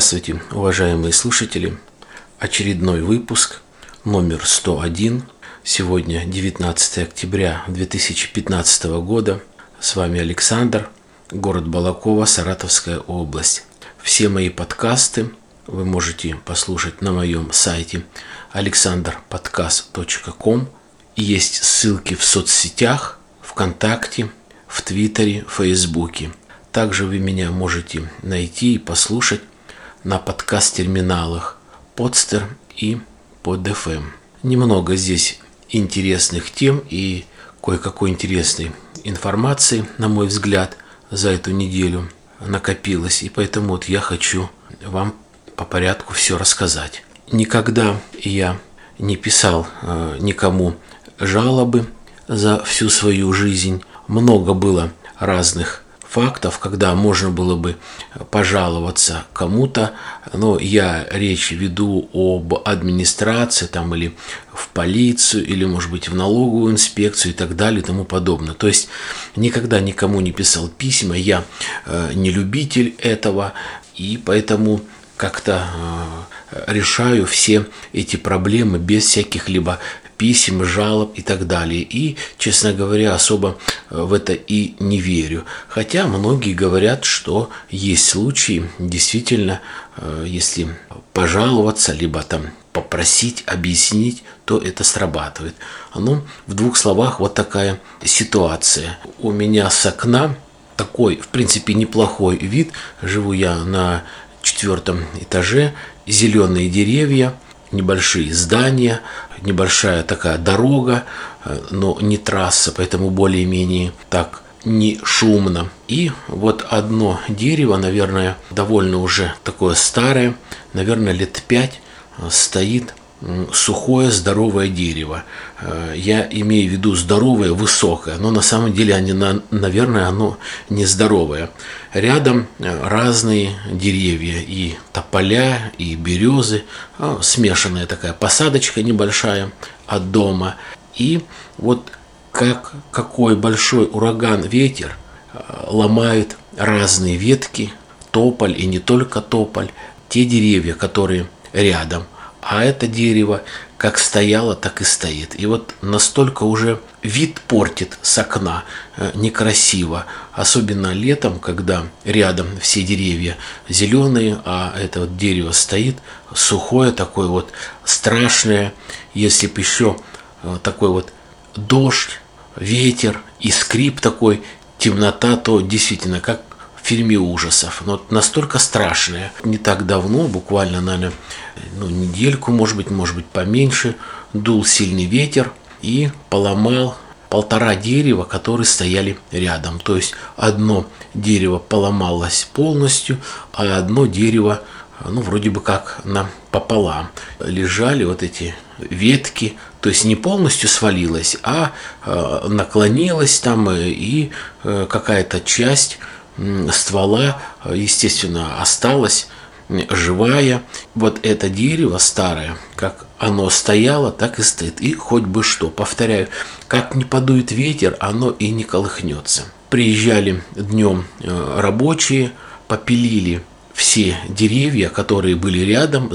Здравствуйте, уважаемые слушатели! Очередной выпуск, номер 101. Сегодня 19 октября 2015 года. С вами Александр, город Балаково, Саратовская область. Все мои подкасты вы можете послушать на моем сайте alexandrpodcast.com. И есть ссылки в соцсетях, ВКонтакте, в Твиттере, в Фейсбуке. Также вы меня можете найти и послушать на подкаст-терминалах Podster и Pod.Fm. Немного здесь интересных тем и кое-какой интересной информации, на мой взгляд, за эту неделю накопилось. И поэтому вот я хочу вам по порядку все рассказать. Никогда я не писал никому жалобы за всю свою жизнь. Много было разных фактов, когда можно было бы пожаловаться кому-то, но я речь веду об администрации там, или в полицию, или, может быть, в налоговую инспекцию и так далее и тому подобное. То есть никогда никому не писал письма, я не любитель этого, и поэтому как-то решаю все эти проблемы без всяких либо писем, жалоб и так далее. И, честно говоря, особо в это и не верю. Хотя многие говорят, что есть случаи, действительно, если пожаловаться, либо там попросить, объяснить, то это срабатывает. Ну, в двух словах, вот такая ситуация. У меня с окна такой, в принципе, неплохой вид. Живу я на 4-м этаже, зеленые деревья, небольшие здания, небольшая такая дорога, но не трасса, поэтому более-менее так не шумно. И вот одно дерево, наверное, довольно уже такое старое, наверное, лет 5, стоит сухое, здоровое дерево. Я имею в виду здоровое, высокое, но на самом деле, наверное, оно нездоровое. Рядом разные деревья, и тополя, и березы, смешанная такая посадочка небольшая от дома. И вот какой большой ураган, ветер ломает разные ветки, тополь и не только тополь, те деревья, которые рядом. А это дерево как стояло, так и стоит. И вот настолько уже вид портит с окна, некрасиво. Особенно летом, когда рядом все деревья зеленые, а это вот дерево стоит сухое, такое вот страшное. Если бы еще такой вот дождь, ветер и скрип такой, темнота, то действительно как в фильме ужасов, но настолько страшное. Не так давно, буквально, наверное, недельку, может быть, поменьше, дул сильный ветер и поломал 1,5 дерева, которые стояли рядом. То есть одно дерево поломалось полностью, а одно дерево, вроде бы как пополам. Лежали вот эти ветки, то есть не полностью свалилось, а наклонилась там и какая-то часть ствола, естественно, осталась живая. Вот это дерево старое, как оно стояло, так и стоит. И хоть бы что, повторяю, как не подует ветер, оно и не колыхнется. Приезжали днем рабочие, попилили все деревья, которые были рядом,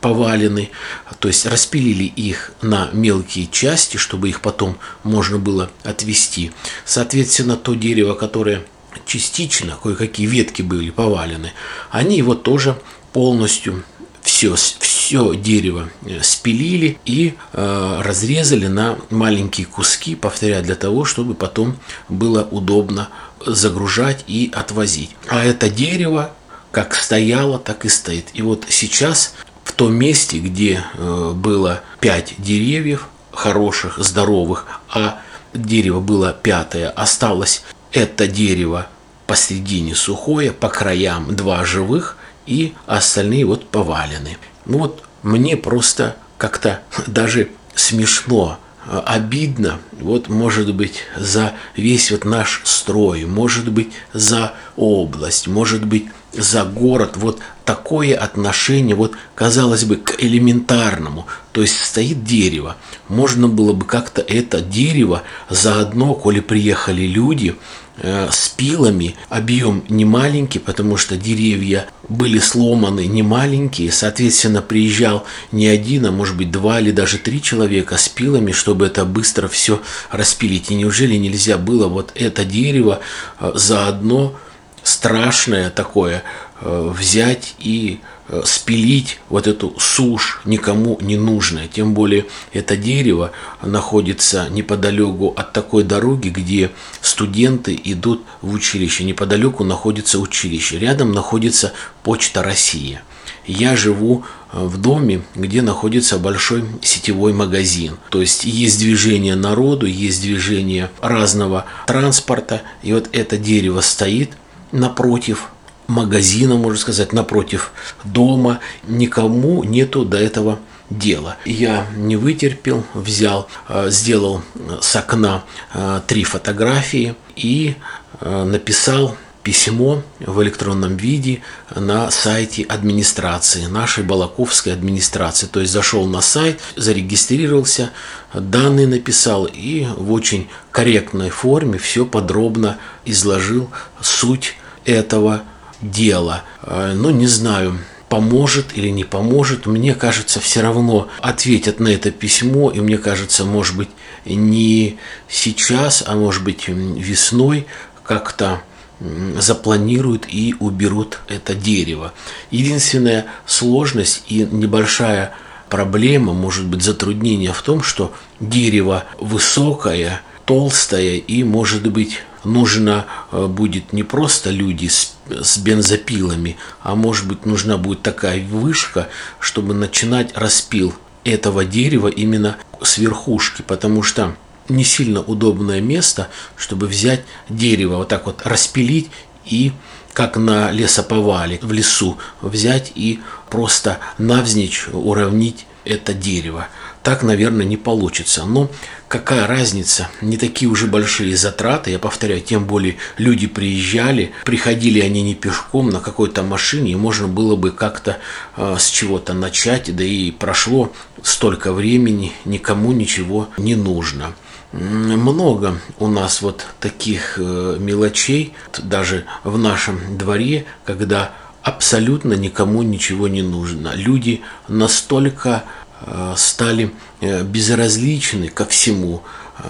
повалены, то есть распилили их на мелкие части, чтобы их потом можно было отвезти. Соответственно, то дерево, которое частично, кое-какие ветки были повалены, они его тоже полностью, все дерево спилили и разрезали на маленькие куски, повторяю, для того, чтобы потом было удобно загружать и отвозить. А это дерево как стояло, так и стоит. И вот сейчас в том месте, где было 5 деревьев хороших, здоровых, а дерево было 5, осталось это дерево посередине сухое, по краям 2 живых и остальные вот повалены. Вот мне просто как-то даже смешно, обидно, вот может быть за весь вот наш строй, может быть за область, может быть за город, вот такое отношение, вот казалось бы к элементарному, то есть стоит дерево, можно было бы как-то это дерево заодно, коли приехали люди, с пилами. Объем не маленький, потому что деревья были сломаны не маленькие. Соответственно, приезжал не один, а может быть 2 или даже 3 человека с пилами, чтобы это быстро все распилить. И неужели нельзя было вот это дерево заодно страшное такое взять и спилить, вот эту сушь никому не нужное. Тем более это дерево находится неподалеку от такой дороги, где студенты идут в училище. Неподалеку находится училище. Рядом находится почта «Россия». Я живу в доме, где находится большой сетевой магазин. То есть есть движение народу, есть движение разного транспорта. И вот это дерево стоит напротив магазина, можно сказать, напротив дома. Никому нету до этого дела. Я не вытерпел, взял, сделал с окна 3 фотографии и написал письмо в электронном виде на сайте администрации, нашей балаковской администрации. То есть зашел на сайт, зарегистрировался, данные написал и в очень корректной форме все подробно изложил суть этого дела. Ну, не знаю, поможет или не поможет. Мне кажется, все равно ответят на это письмо. И мне кажется, может быть, не сейчас, а может быть, весной как-то запланируют и уберут это дерево. Единственная сложность и небольшая проблема, может быть, затруднение в том, что дерево высокое, толстое и, может быть, нужно будет не просто люди с бензопилами, а может быть нужна будет такая вышка, чтобы начинать распил этого дерева именно с верхушки, потому что не сильно удобное место, чтобы взять дерево, вот так вот распилить и как на лесоповале в лесу взять и просто навзничь уравнить это дерево. Так, наверное, не получится. Но какая разница? Не такие уже большие затраты. Я повторяю, тем более люди приезжали, приходили они не пешком, на какой-то машине, и можно было бы как-то с чего-то начать. Да и прошло столько времени, никому ничего не нужно. Много у нас вот таких мелочей, даже в нашем дворе, когда абсолютно никому ничего не нужно. Люди настолько стали безразличны ко всему,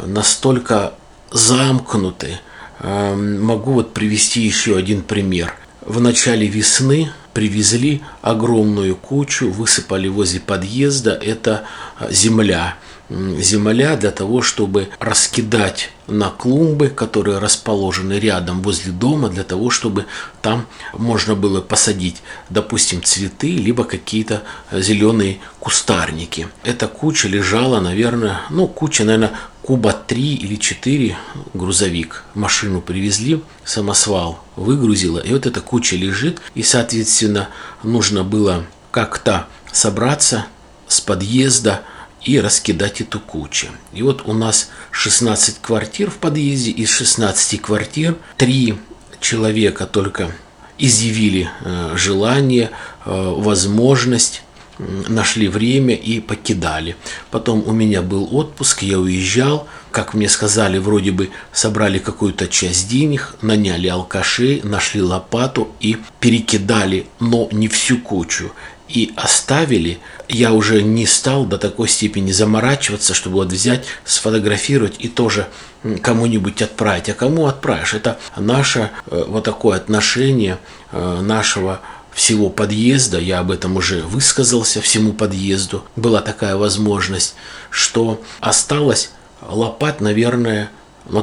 настолько замкнуты. Могу вот привести еще один пример. В начале весны привезли огромную кучу, высыпали возле подъезда, это земля. Земля для того, чтобы раскидать на клумбы, которые расположены рядом возле дома, для того, чтобы там можно было посадить, допустим, цветы, либо какие-то зеленые кустарники. Эта куча лежала, наверное, куба 3 или 4, грузовик. Машину привезли, самосвал выгрузила, и вот эта куча лежит, и, соответственно, нужно было как-то собраться с подъезда и раскидать эту кучу. И вот у нас 16 квартир в подъезде. Из 16 квартир 3 человека только изъявили желание, возможность, нашли время и покидали. Потом у меня был отпуск, я уезжал. Как мне сказали, вроде бы собрали какую-то часть денег, наняли алкашей, нашли лопату и перекидали, но не всю кучу. И оставили. Я уже не стал до такой степени заморачиваться, чтобы вот взять, сфотографировать и тоже кому-нибудь отправить. А кому отправишь? Это наше вот такое отношение нашего всего подъезда. Я об этом уже высказался всему подъезду. Была такая возможность, что осталось лопат, наверное,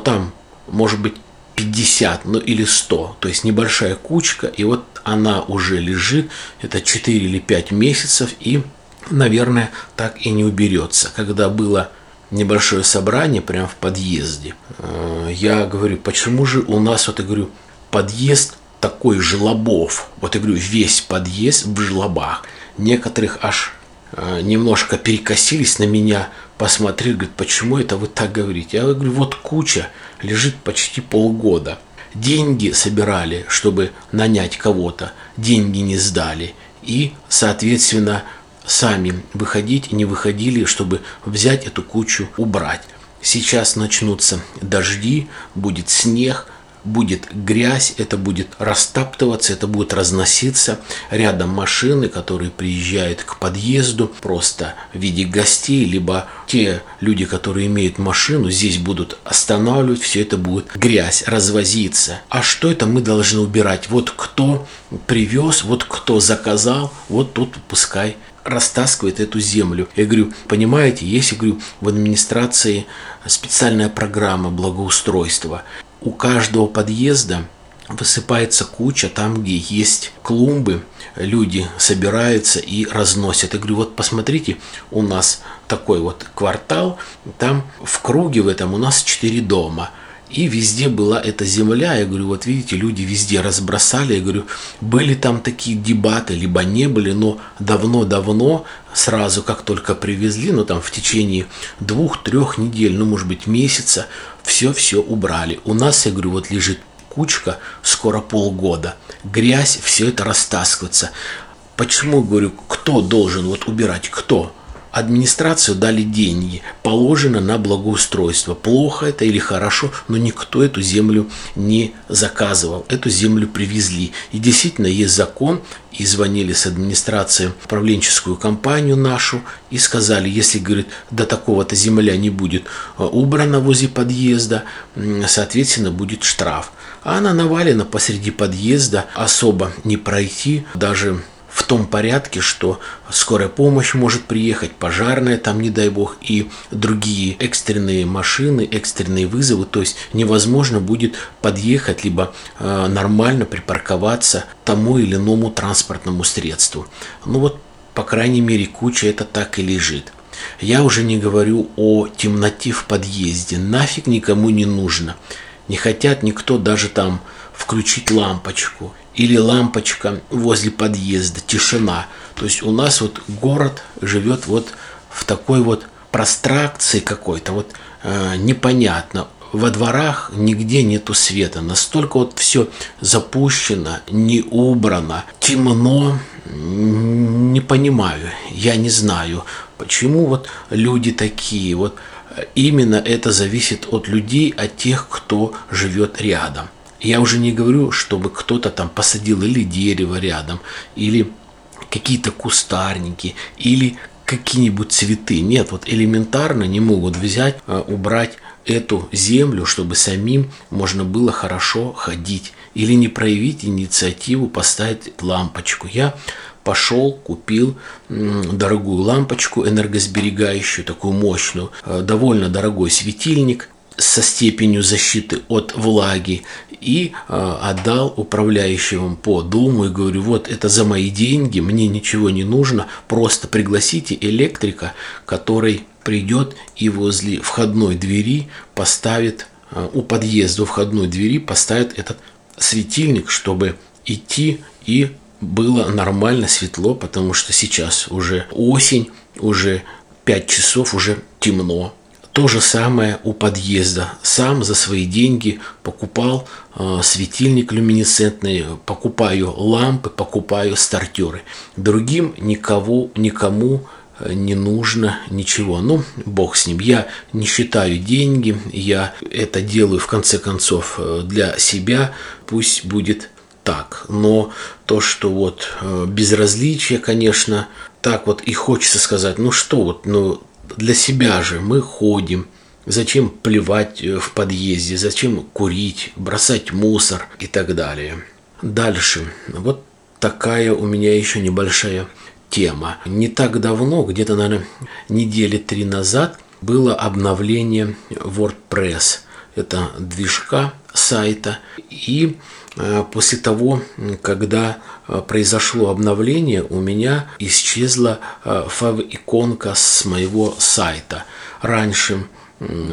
там, может быть, 50, или 100. То есть небольшая кучка, и вот она уже лежит, это 4 или 5 месяцев, и, наверное, так и не уберется. Когда было небольшое собрание прямо в подъезде, я говорю, почему же у нас, подъезд такой желобов, весь подъезд в желобах. Некоторых аж немножко перекосились на меня, посмотрели, говорят, почему это вы так говорите? Я говорю, вот куча лежит почти полгода. Деньги собирали, чтобы нанять кого-то, деньги не сдали. И, соответственно, сами выходить не выходили, чтобы взять эту кучу, убрать. Сейчас начнутся дожди, будет снег, будет грязь, это будет растаптываться, это будет разноситься. Рядом машины, которые приезжают к подъезду просто в виде гостей, либо те люди, которые имеют машину, здесь будут останавливать, все это будет грязь, развозиться. А что это мы должны убирать? Вот кто привез, вот кто заказал, вот тут пускай растаскивает эту землю. Я говорю, понимаете, есть, я говорю, в администрации специальная программа благоустройства. У каждого подъезда высыпается куча, там, где есть клумбы, люди собираются и разносят. Я говорю, вот посмотрите, у нас такой вот квартал, там в круге в этом у нас 4 дома. И везде была эта земля, я говорю, вот видите, люди везде разбросали, я говорю, были там такие дебаты, либо не были, но давно-давно, сразу как только привезли, ну там в течение 2-3 недель, ну может быть месяца, все убрали. У нас, я говорю, вот лежит кучка, скоро полгода, грязь, все это растаскивается. Почему, говорю, кто должен вот убирать, кто? Администрацию дали деньги, положено на благоустройство. Плохо это или хорошо, но никто эту землю не заказывал. Эту землю привезли. И действительно есть закон, и звонили с администрацией управленческую компанию нашу, и сказали, если, говорит, до такого-то земля не будет убрана возле подъезда, соответственно, будет штраф. А она навалена посреди подъезда, особо не пройти, даже в том порядке, что скорая помощь может приехать, пожарная там, не дай бог, и другие экстренные машины, экстренные вызовы, то есть невозможно будет подъехать, либо нормально припарковаться тому или иному транспортному средству. Ну вот, по крайней мере, куча это так и лежит. Я уже не говорю о темноте в подъезде, нафиг никому не нужно. Не хотят никто даже там включить лампочку. Или лампочка возле подъезда, тишина. То есть у нас вот город живет вот в такой вот простракции какой-то, вот непонятно. Во дворах нигде нету света, настолько вот все запущено, не убрано, темно, не понимаю, я не знаю, почему вот люди такие, вот именно это зависит от людей, от тех, кто живет рядом. Я уже не говорю, чтобы кто-то там посадил или дерево рядом, или какие-то кустарники, или какие-нибудь цветы. Нет, вот элементарно не могут взять, убрать эту землю, чтобы самим можно было хорошо ходить. Или не проявить инициативу, поставить лампочку. Я пошел, купил дорогую лампочку энергосберегающую, такую мощную, довольно дорогой светильник со степенью защиты от влаги, и отдал управляющему по дому и говорю, вот это за мои деньги, мне ничего не нужно, просто пригласите электрика, который придет и возле входной двери поставит, у подъезда входной двери поставит этот светильник, чтобы идти и было нормально светло, потому что сейчас уже осень, уже 5 часов, уже темно. То же самое у подъезда. Сам за свои деньги покупал светильник люминесцентный, покупаю лампы, покупаю стартеры. Другим никому не нужно ничего. Ну, бог с ним. Я не считаю деньги, я это делаю в конце концов для себя. Пусть будет так. Но то, что вот безразличие, конечно, так вот и хочется сказать, ну что вот, ну для себя же мы ходим. Зачем плевать в подъезде? Зачем курить, бросать мусор и так далее? Дальше. Вот такая у меня еще небольшая тема. Не так давно, где-то, наверное, недели 3 назад, было обновление WordPress. Это движка сайта. И после того, когда произошло обновление, у меня исчезла фав-иконка с моего сайта. Раньше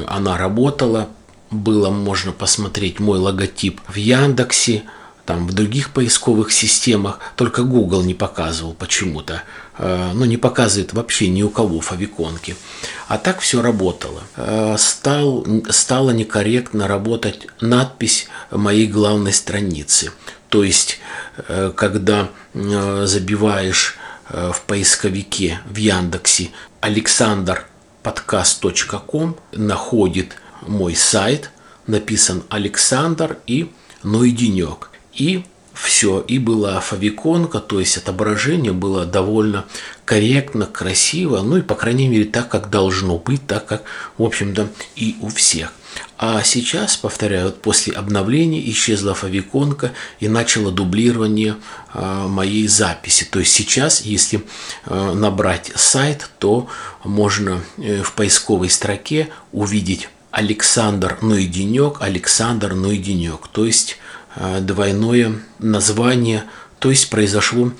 она работала, было можно посмотреть мой логотип в Яндексе, там в других поисковых системах, только Google не показывал почему-то. Ну, не показывает вообще ни у кого фавиконки. А так все работало. Стало некорректно работать надпись моей главной страницы. То есть, когда забиваешь в поисковике в Яндексе alexandrpodcast.com, находит мой сайт, написан Александр и но и денек. И все, и была фавиконка, то есть отображение было довольно корректно, красиво, ну и, по крайней мере, так, как должно быть, так, как, в общем-то, и у всех. А сейчас, повторяю, после обновления исчезла фавиконка и начало дублирование моей записи. То есть сейчас, если набрать сайт, то можно в поисковой строке увидеть Александр, ну и денек, Александр, ну и денек. То есть двойное название, то есть произошло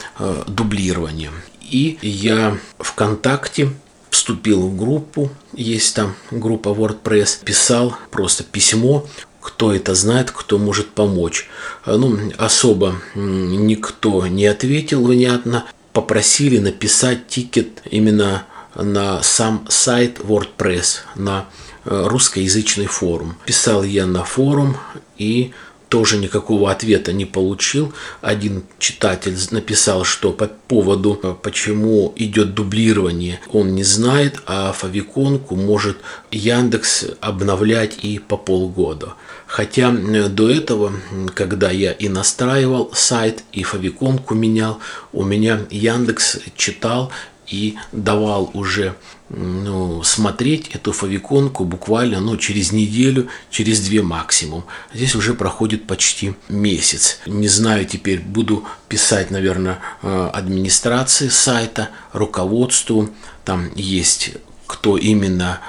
дублирование. И я ВКонтакте вступил в группу, есть там группа WordPress, писал просто письмо, кто это знает, кто может помочь. Ну, особо никто не ответил, внятно. Попросили написать тикет именно на сам сайт WordPress, на русскоязычный форум. Писал я на форум и тоже никакого ответа не получил. Один читатель написал, что по поводу, почему идет дублирование, он не знает, а фавиконку может Яндекс обновлять и по полгода. Хотя до этого, когда я и настраивал сайт, и фавиконку менял, у меня Яндекс читал и давал уже смотреть эту фавиконку буквально через неделю, через две максимум. Здесь уже проходит почти месяц. Не знаю, теперь буду писать, наверное, администрации сайта, руководству. Там есть, кто именно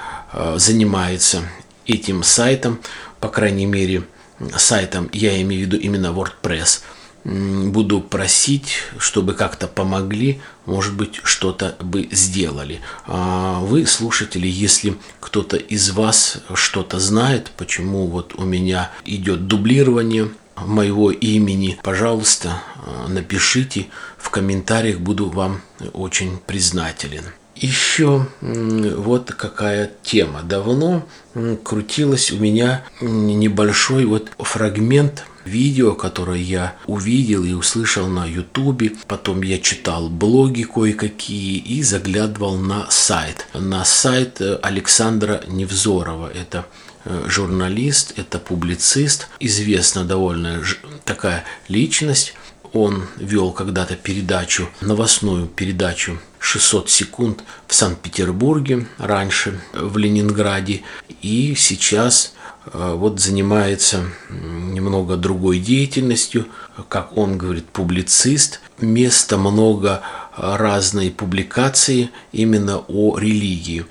занимается этим сайтом. По крайней мере, сайтом, я имею в виду именно WordPress. Буду просить, чтобы как-то помогли, может быть, что-то бы сделали. А вы, слушатели, если кто-то из вас что-то знает, почему вот у меня идет дублирование моего имени, пожалуйста, напишите в комментариях, буду вам очень признателен. Еще вот какая тема. Давно крутилась у меня небольшой фрагмент видео, которое я увидел и услышал на Ютубе. Потом я читал блоги кое-какие и заглядывал на сайт Александра Невзорова. Это журналист, это публицист, известна довольно такая личность. Он вел когда-то передачу, новостную передачу «600 секунд» в Санкт-Петербурге, раньше в Ленинграде, и сейчас занимается немного другой деятельностью, как он говорит, публицист. Место много разной публикации именно о религии.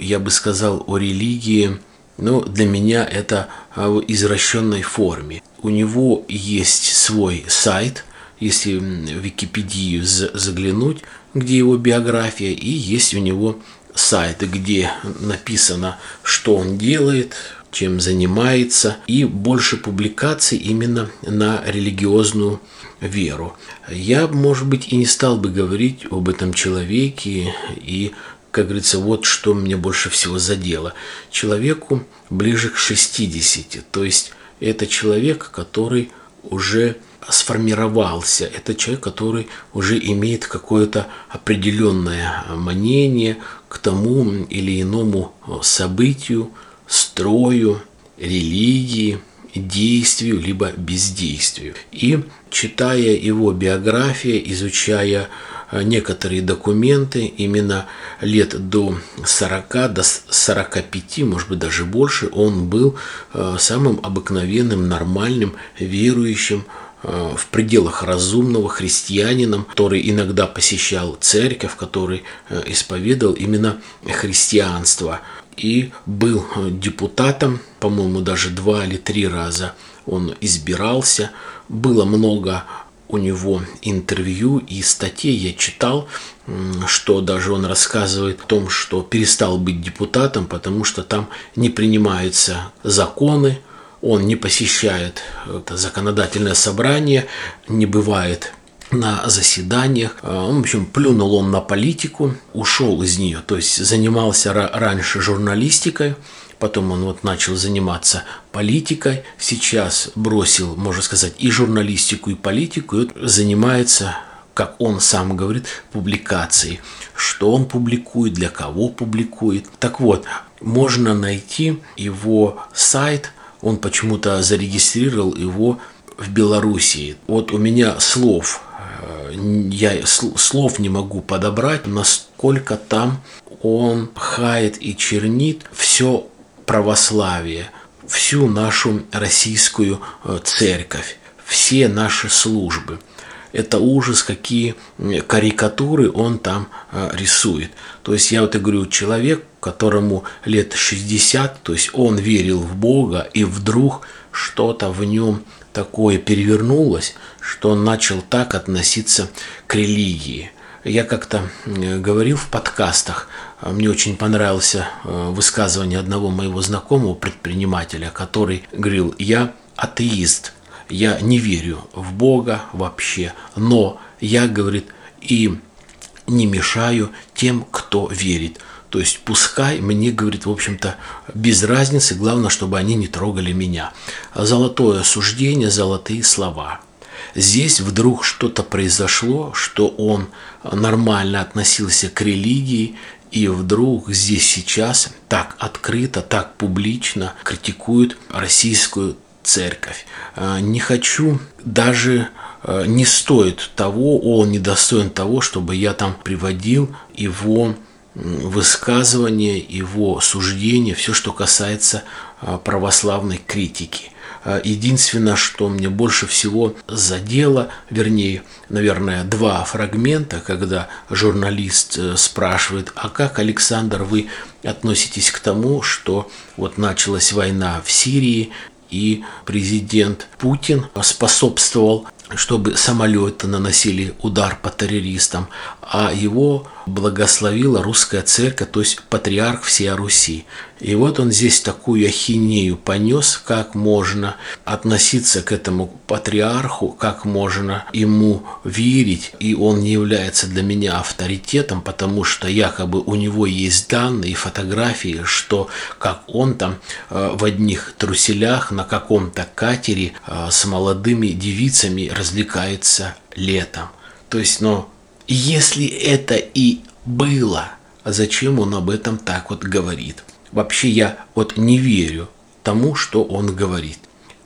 Я бы сказал, о религии, для меня это в извращенной форме. У него есть свой сайт, если в Википедию заглянуть, где его биография, и есть у него сайт, где написано, что он делает, чем занимается, и больше публикаций именно на религиозную веру. Я, может быть, и не стал бы говорить об этом человеке, и, как говорится, вот что мне больше всего задело. Человеку ближе к 60, то есть это человек, который уже сформировался, это человек, который уже имеет какое-то определенное мнение к тому или иному событию, строю, религии, действию, либо бездействию. И читая его биографию, изучая некоторые документы, именно лет до 40, до 45, может быть, даже больше, он был самым обыкновенным, нормальным, верующим, в пределах разумного христианином, который иногда посещал церковь, который исповедовал именно христианство. И был депутатом, по-моему, даже 2 или 3 раза он избирался. Было много у него интервью и статей, я читал, что даже он рассказывает о том, что перестал быть депутатом, потому что там не принимаются законы, он не посещает законодательное собрание, не бывает на заседаниях. В общем, плюнул он на политику, ушел из нее. То есть занимался раньше журналистикой, потом он начал заниматься политикой. Сейчас бросил, можно сказать, и журналистику, и политику. И занимается, как он сам говорит, публикацией. Что он публикует, для кого публикует. Так вот, можно найти его сайт он почему-то зарегистрировал его в Белоруссии. Вот у меня слов не могу подобрать, насколько там он хает и чернит все православие, всю нашу российскую церковь, все наши службы. Это ужас, какие карикатуры он там рисует. То есть я вот и говорю, человек, которому лет 60, то есть он верил в Бога, и вдруг что-то в нем такое перевернулось, что он начал так относиться к религии. Я как-то говорил в подкастах, мне очень понравилось высказывание одного моего знакомого предпринимателя, который говорил: «Я атеист, я не верю в Бога вообще, но я, говорит, и не мешаю тем, кто верит. То есть пускай мне, говорит, в общем-то, без разницы, главное, чтобы они не трогали меня». Золотое суждение, золотые слова. Здесь вдруг что-то произошло, что он нормально относился к религии, и вдруг здесь сейчас так открыто, так публично критикуют российскую церковь. Не хочу, даже не стоит того, он недостоин того, чтобы я там приводил его высказывания, его суждения, все, что касается православной критики. Единственное, что мне больше всего задело, вернее, наверное, два фрагмента, когда журналист спрашивает: а как, Александр, вы относитесь к тому, что вот началась война в Сирии, и президент Путин способствовал, чтобы самолеты наносили удар по террористам, а его благословила русская церковь, то есть патриарх всей Руси. И вот он здесь такую ахинею понес, как можно относиться к этому патриарху, как можно ему верить, и он не является для меня авторитетом, потому что якобы у него есть данные, фотографии, что как он там в одних труселях на каком-то катере с молодыми девицами развлекается летом. То есть, если это и было, зачем он об этом так вот говорит? Вообще я вот не верю тому, что он говорит.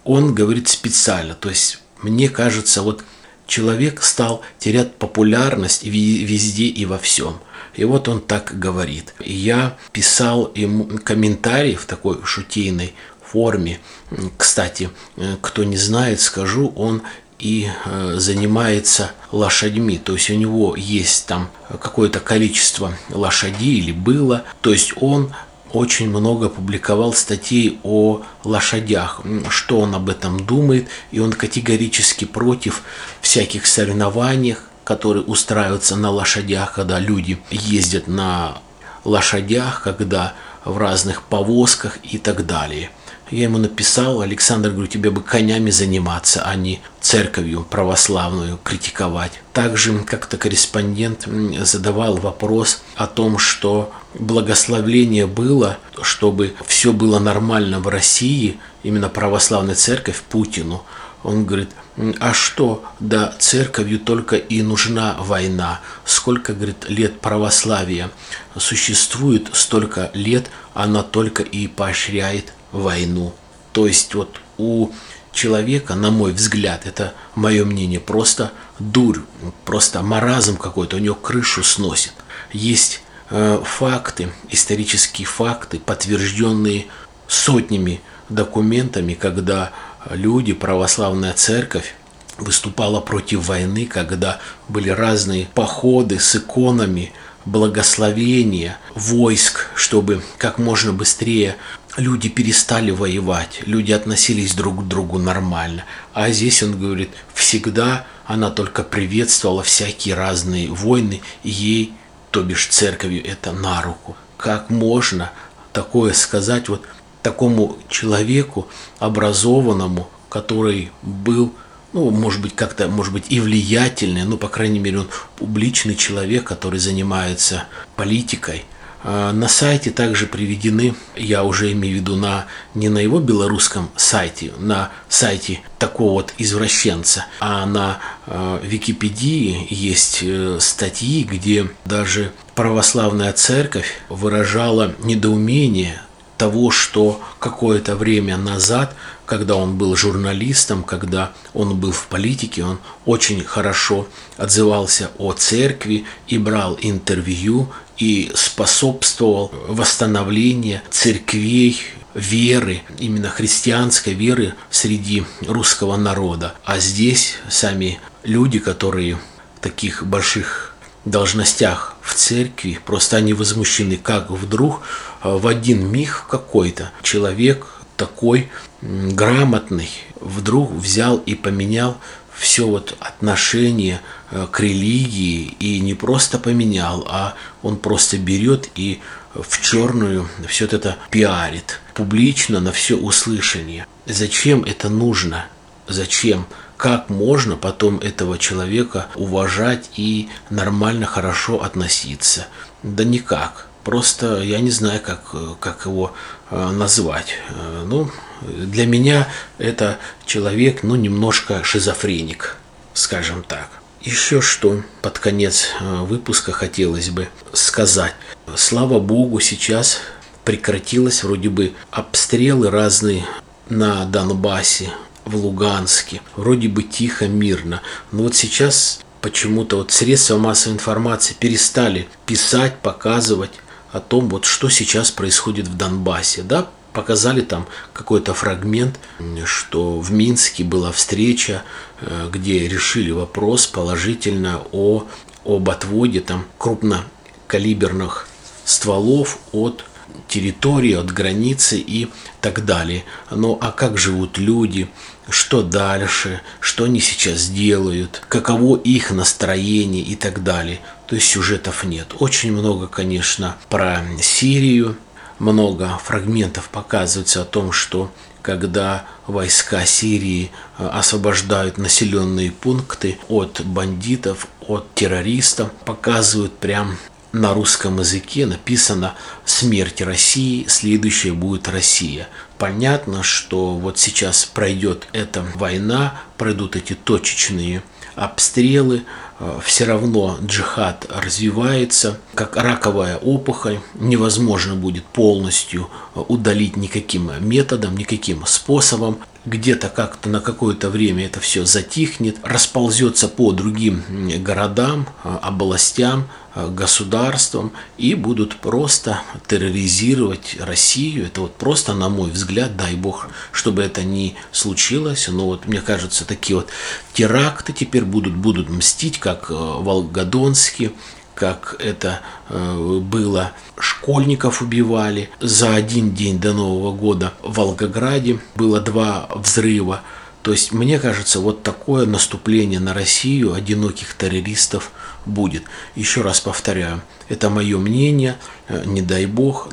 Он говорит специально. То есть, мне кажется, вот человек стал терять популярность везде и во всем. И вот он так говорит. Я писал ему комментарий в такой шутейной форме. Кстати, кто не знает, скажу, он и занимается лошадьми, то есть у него есть там какое-то количество лошадей или было, то есть он очень много публиковал статей о лошадях, что он об этом думает, и он категорически против всяких соревнований, которые устраиваются на лошадях, когда люди ездят на лошадях, когда в разных повозках и так далее. Я ему написал: Александр, говорю, тебе бы конями заниматься, а не церковью православную критиковать. Также как-то корреспондент задавал вопрос о том, что благословление было, чтобы все было нормально в России, именно православная церковь Путину. Он говорит: а что, да церковью только и нужна война. Сколько, говорит, лет православия существует, столько лет она только и поощряет войну. То есть вот у человека, на мой взгляд, это мое мнение, просто дурь, просто маразм какой-то, у него крышу сносит. Есть факты, исторические факты, подтвержденные сотнями документами, когда люди, православная церковь выступала против войны, когда были разные походы с иконами, благословения, войск, чтобы как можно быстрее люди перестали воевать, люди относились друг к другу нормально. А здесь он говорит: всегда она только приветствовала всякие разные войны, и ей, то бишь церковью, это на руку. Как можно такое сказать вот такому человеку образованному, который был, может быть, как-то, и влиятельный, по крайней мере, он публичный человек, который занимается политикой. На сайте также приведены, я уже имею в виду не на его белорусском сайте, на сайте такого вот извращенца, а на Википедии есть статьи, где даже православная церковь выражала недоумение того, что какое-то время назад, когда он был журналистом, когда он был в политике, он очень хорошо отзывался о церкви и брал интервью и способствовал восстановлению церквей, веры, именно христианской веры среди русского народа. А здесь сами люди, которые в таких больших должностях в церкви, просто они возмущены, как вдруг в один миг какой-то человек такой грамотный вдруг взял и поменял все вот отношение к религии, и не просто поменял, а он просто берет и в черную все это пиарит публично на все услышание. Зачем это нужно? Зачем? Как можно потом этого человека уважать и нормально, хорошо относиться? Да никак. Просто я не знаю, как его назвать. Ну, для меня это человек, ну, немножко шизофреник, скажем так. Еще что под конец выпуска хотелось бы сказать. Слава Богу, сейчас прекратилось вроде бы обстрелы разные на Донбассе, в Луганске. Вроде бы тихо, мирно. Но вот сейчас почему-то вот средства массовой информации перестали писать, показывать о том, вот что сейчас происходит в Донбассе. Да, показали там какой-то фрагмент, что в Минске была встреча, где решили вопрос положительно об отводе там крупнокалиберных стволов от территории, от границы и так далее. Ну а как живут люди, что дальше, что они сейчас делают, каково их настроение и так далее. То есть сюжетов нет. Очень много, конечно, про Сирию, много фрагментов показывается о том, что когда войска Сирии освобождают населенные пункты от бандитов, от террористов, показывают прям на русском языке написано «Смерть России, следующая будет Россия». Понятно, что вот сейчас пройдет эта война, пройдут эти точечные обстрелы, все равно джихад развивается, как раковая опухоль, невозможно будет полностью удалить никаким методом, никаким способом. Где-то как-то на какое-то время это все затихнет, расползется по другим городам, областям, государствам и будут просто терроризировать Россию. Это вот просто, на мой взгляд, дай бог, чтобы это не случилось. Но вот мне кажется, такие вот теракты теперь будут мстить, как волгодонские, как это было. Школьников убивали. За один день до Нового года в Волгограде было 2 взрыва. То есть, мне кажется, вот такое наступление на Россию одиноких террористов будет. Еще раз повторяю, это мое мнение. Не дай бог,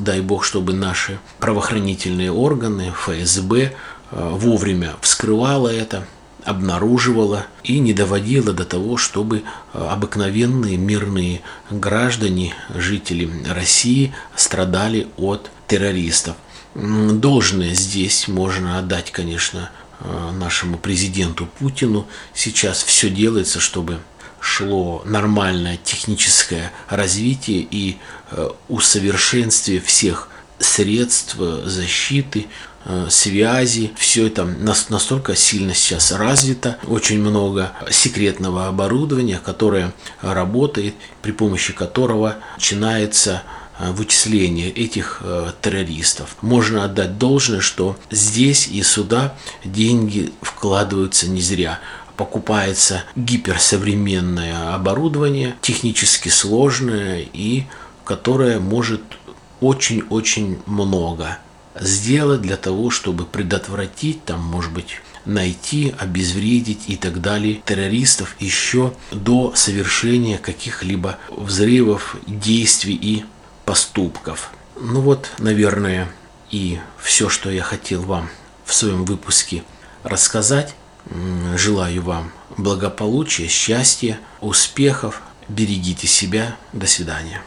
чтобы наши правоохранительные органы, ФСБ вовремя вскрывало это, обнаруживала и не доводила до того, чтобы обыкновенные мирные граждане, жители России, страдали от террористов. Должное здесь можно отдать, конечно, нашему президенту Путину. Сейчас все делается, чтобы шло нормальное техническое развитие и усовершенствование всех средств защиты, связи, все это настолько сильно сейчас развито. Очень много секретного оборудования, которое работает, при помощи которого начинается вычисление этих террористов. Можно отдать должное, что здесь и сюда деньги вкладываются не зря. Покупается гиперсовременное оборудование, технически сложное и которое может очень-очень много сделать для того, чтобы предотвратить, там, может быть, найти, обезвредить и так далее террористов еще до совершения каких-либо взрывов, действий и поступков. Ну вот, наверное, и все, что я хотел вам в своем выпуске рассказать. Желаю вам благополучия, счастья, успехов. Берегите себя. До свидания.